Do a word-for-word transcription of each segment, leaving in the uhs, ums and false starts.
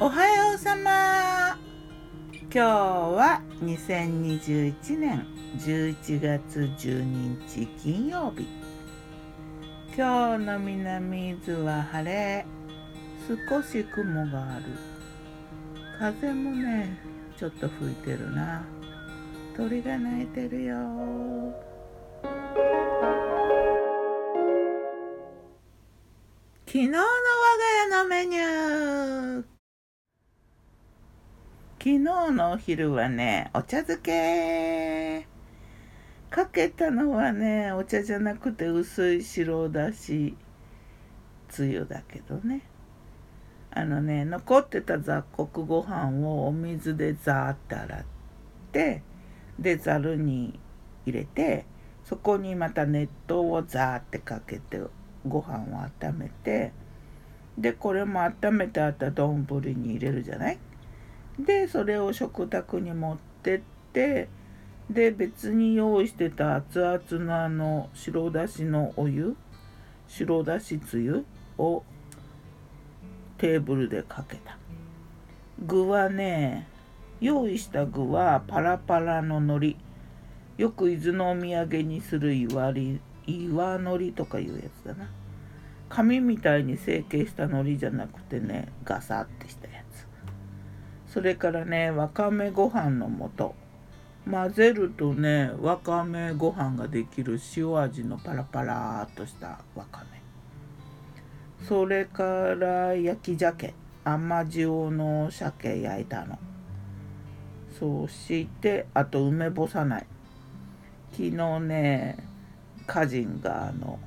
おはようさま。今日はにせんにじゅういちねんじゅういちがつじゅうににち金曜日。今日の南伊豆は晴れ、少し雲がある。風もね、ちょっと吹いてるな。鳥が鳴いてるよ。昨日の我が家のメニュー。昨日のお昼はね、お茶漬け。かけたのはね、お茶じゃなくて薄い白だしつゆだけどね。あのね、残ってた雑穀ご飯をお水でザーって洗って、でざるに入れて、そこにまた熱湯をザーってかけてご飯を温めて、でこれも温めてあった丼に入れるじゃない。でそれを食卓に持ってって、で別に用意してた熱々のあの白だしのお湯、白だしつゆをテーブルでかけた。具はね、用意した具はパラパラの海苔、よく伊豆のお土産にする岩り岩海苔とかいうやつだな。紙みたいに成形した海苔じゃなくてね、ガサってしたやつ。それからね、わかめご飯の素、混ぜるとね、わかめご飯ができる塩味のパラパラっとしたわかめ。それから焼き鮭、甘塩の鮭焼いたの。そうして、あと梅干さない。昨日ね、歌人があの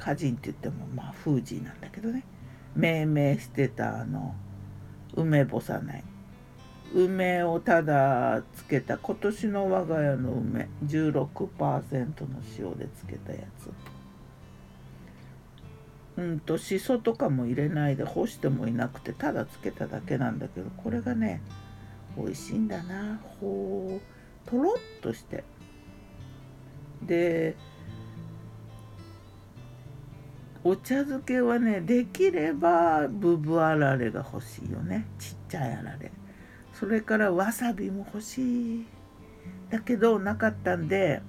歌人って言ってもまあ風神なんだけどね、命名してたあの梅干さない、梅をただつけた、今年の我が家の梅 じゅうろくパーセント の塩でつけたやつ。うんとしそとかも入れないで、干してもいなくてただつけただけなんだけど、これがね美味しいんだな。ほう、とろっとして、でお茶漬けはね、できればブブあられが欲しいよね、ちっちゃいあられ。それからわさびも欲しい、だけどなかったんで、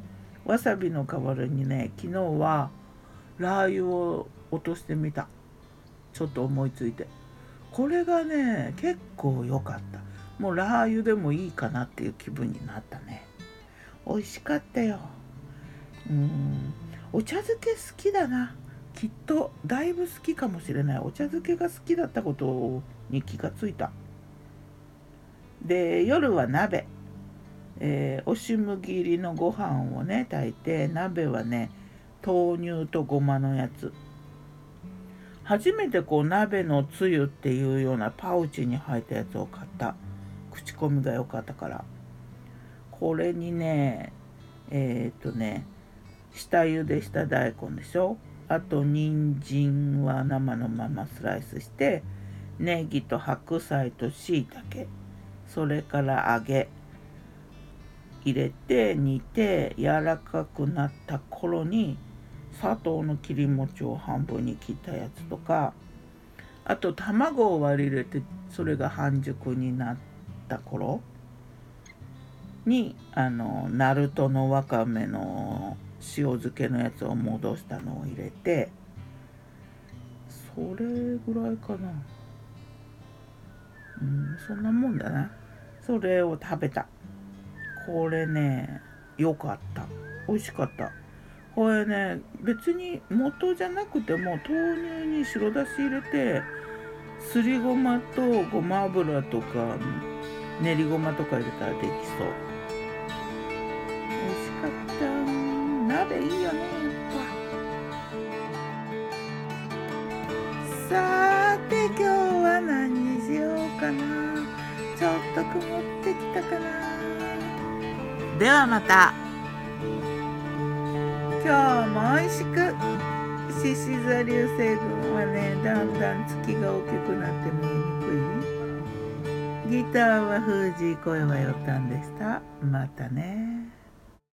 わさびの代わりにね、昨日はラー油を落としてみた。ちょっと思いついて、これがね結構良かった。もうラー油でもいいかなっていう気分になったね。美味しかったよ。うーん、お茶漬け好きだな。きっとだいぶ好きかもしれない。お茶漬けが好きだったことに気がついた。で夜は鍋、えー、おし麦入りのご飯をね炊いて、鍋はね豆乳とごまのやつ。初めてこう鍋のつゆっていうようなパウチに入ったやつを買った。口コミが良かったから。これにね、えー、っとね下茹でした大根でしょ、あと人参は生のままスライスして、ネギと白菜と椎茸、それから揚げ入れて煮て、柔らかくなった頃に砂糖の切り餅を半分に切ったやつとか、あと卵を割り入れて、それが半熟になった頃にあのナルトのわかめの塩漬けのやつを戻したのを入れて、それぐらいかな。うん、そんなもんだな。それを食べた。これね良かった、美味しかった。これね別に元じゃなくても豆乳に白だし入れて、すりごまとごま油とか練りごまとか入れたらできそう。美味しかった。鍋いいよね。さて今日は何にしようかな。ちょっと曇ってきたかな。ではまた。今日も美味しく。獅子座流星群はね、だんだん月が大きくなって見えにくい。ギターはフージー、声はヨタンでした。またね。